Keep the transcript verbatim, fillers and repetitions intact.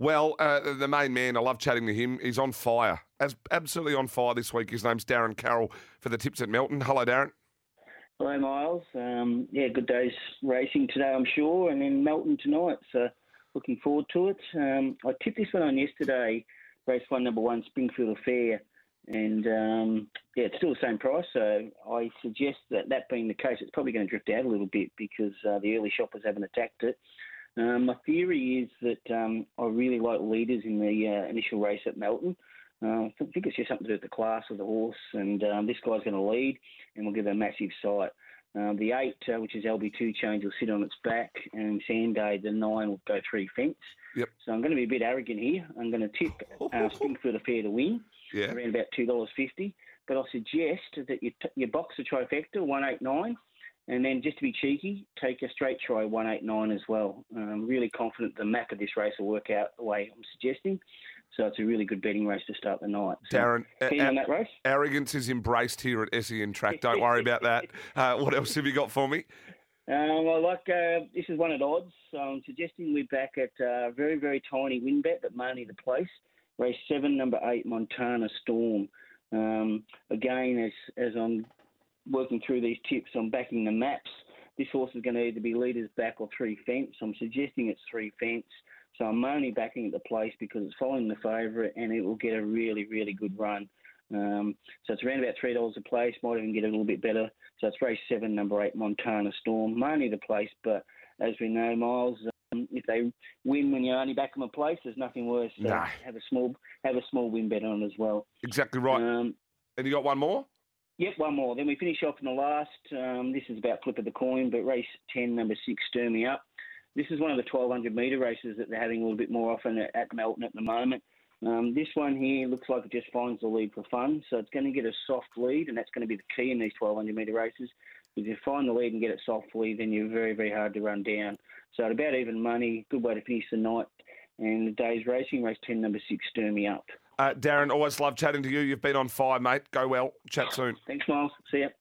Well, uh, the main man, I love chatting to him. He's on fire, as absolutely on fire this week. His name's Darren Carroll for the Tips at Melton. Hello, Darren. Hello, Miles. Um, yeah, good day's racing today, I'm sure, and then Melton tonight. So looking forward to it. Um, I tipped this one on yesterday, race one, number one, Springfield Affair. And, um, yeah, it's still the same price, so I suggest that that being the case, it's probably going to drift out a little bit because uh, the early shoppers haven't attacked it. Um, my theory is that um, I really like leaders in the uh, initial race at Melton. Uh, I think it's just something to do with the class of the horse, and um, this guy's going to lead, and we'll give a massive sight. Uh, the eight, uh, which is L B two change, will sit on its back, and Sandade, the nine, will go three fence. Yep. So I'm going to be a bit arrogant here. I'm going to tip uh, Springfield Affair to win, yeah, around about two dollars fifty. But I suggest that you t- your box a trifecta, one eight nine, and then just to be cheeky, take a straight try, one eight nine as well. I'm really confident the map of this race will work out the way I'm suggesting. So it's a really good betting race to start the night. So Darren, a- on that race? Arrogance is embraced here at S E N Track. Don't worry about that. Uh, what else have you got for me? Um, I like uh, this is one at odds. So I'm suggesting we back at a uh, very, very tiny win bet, but mainly the place. Race seven, number eight, Montana Storm. Um, again, as as I'm working through these tips, I'm backing the maps. This horse is going to either be leaders back or three fence. I'm suggesting it's three fence. So I'm only backing at the place because it's following the favourite and it will get a really, really good run. Um, so it's around about three dollars a place, might even get a little bit better. So it's race seven, number eight, Montana Storm. Mainly the place, but as we know, Miles, um, if they win when you only back them a place, there's nothing worse. So nah. have a small have a small win bet on as well. Exactly right. Um, and you got one more? Yep, one more. Then we finish off in the last. Um, this is about flip of the coin, but race ten, number six, Stir Me Up. This is one of the twelve hundred metre races that they're having a little bit more often at, at Melton at the moment. Um, this one here looks like it just finds the lead for fun, so it's going to get a soft lead, and that's going to be the key in these twelve hundred metre races. If you find the lead and get it softly, then you're very, very hard to run down. So at about even money, good way to finish the night. And the day's racing, race ten, number six, Stir Me Up. Uh, Darren, always love chatting to you. You've been on fire, mate. Go well. Chat soon. Thanks, Miles. See ya.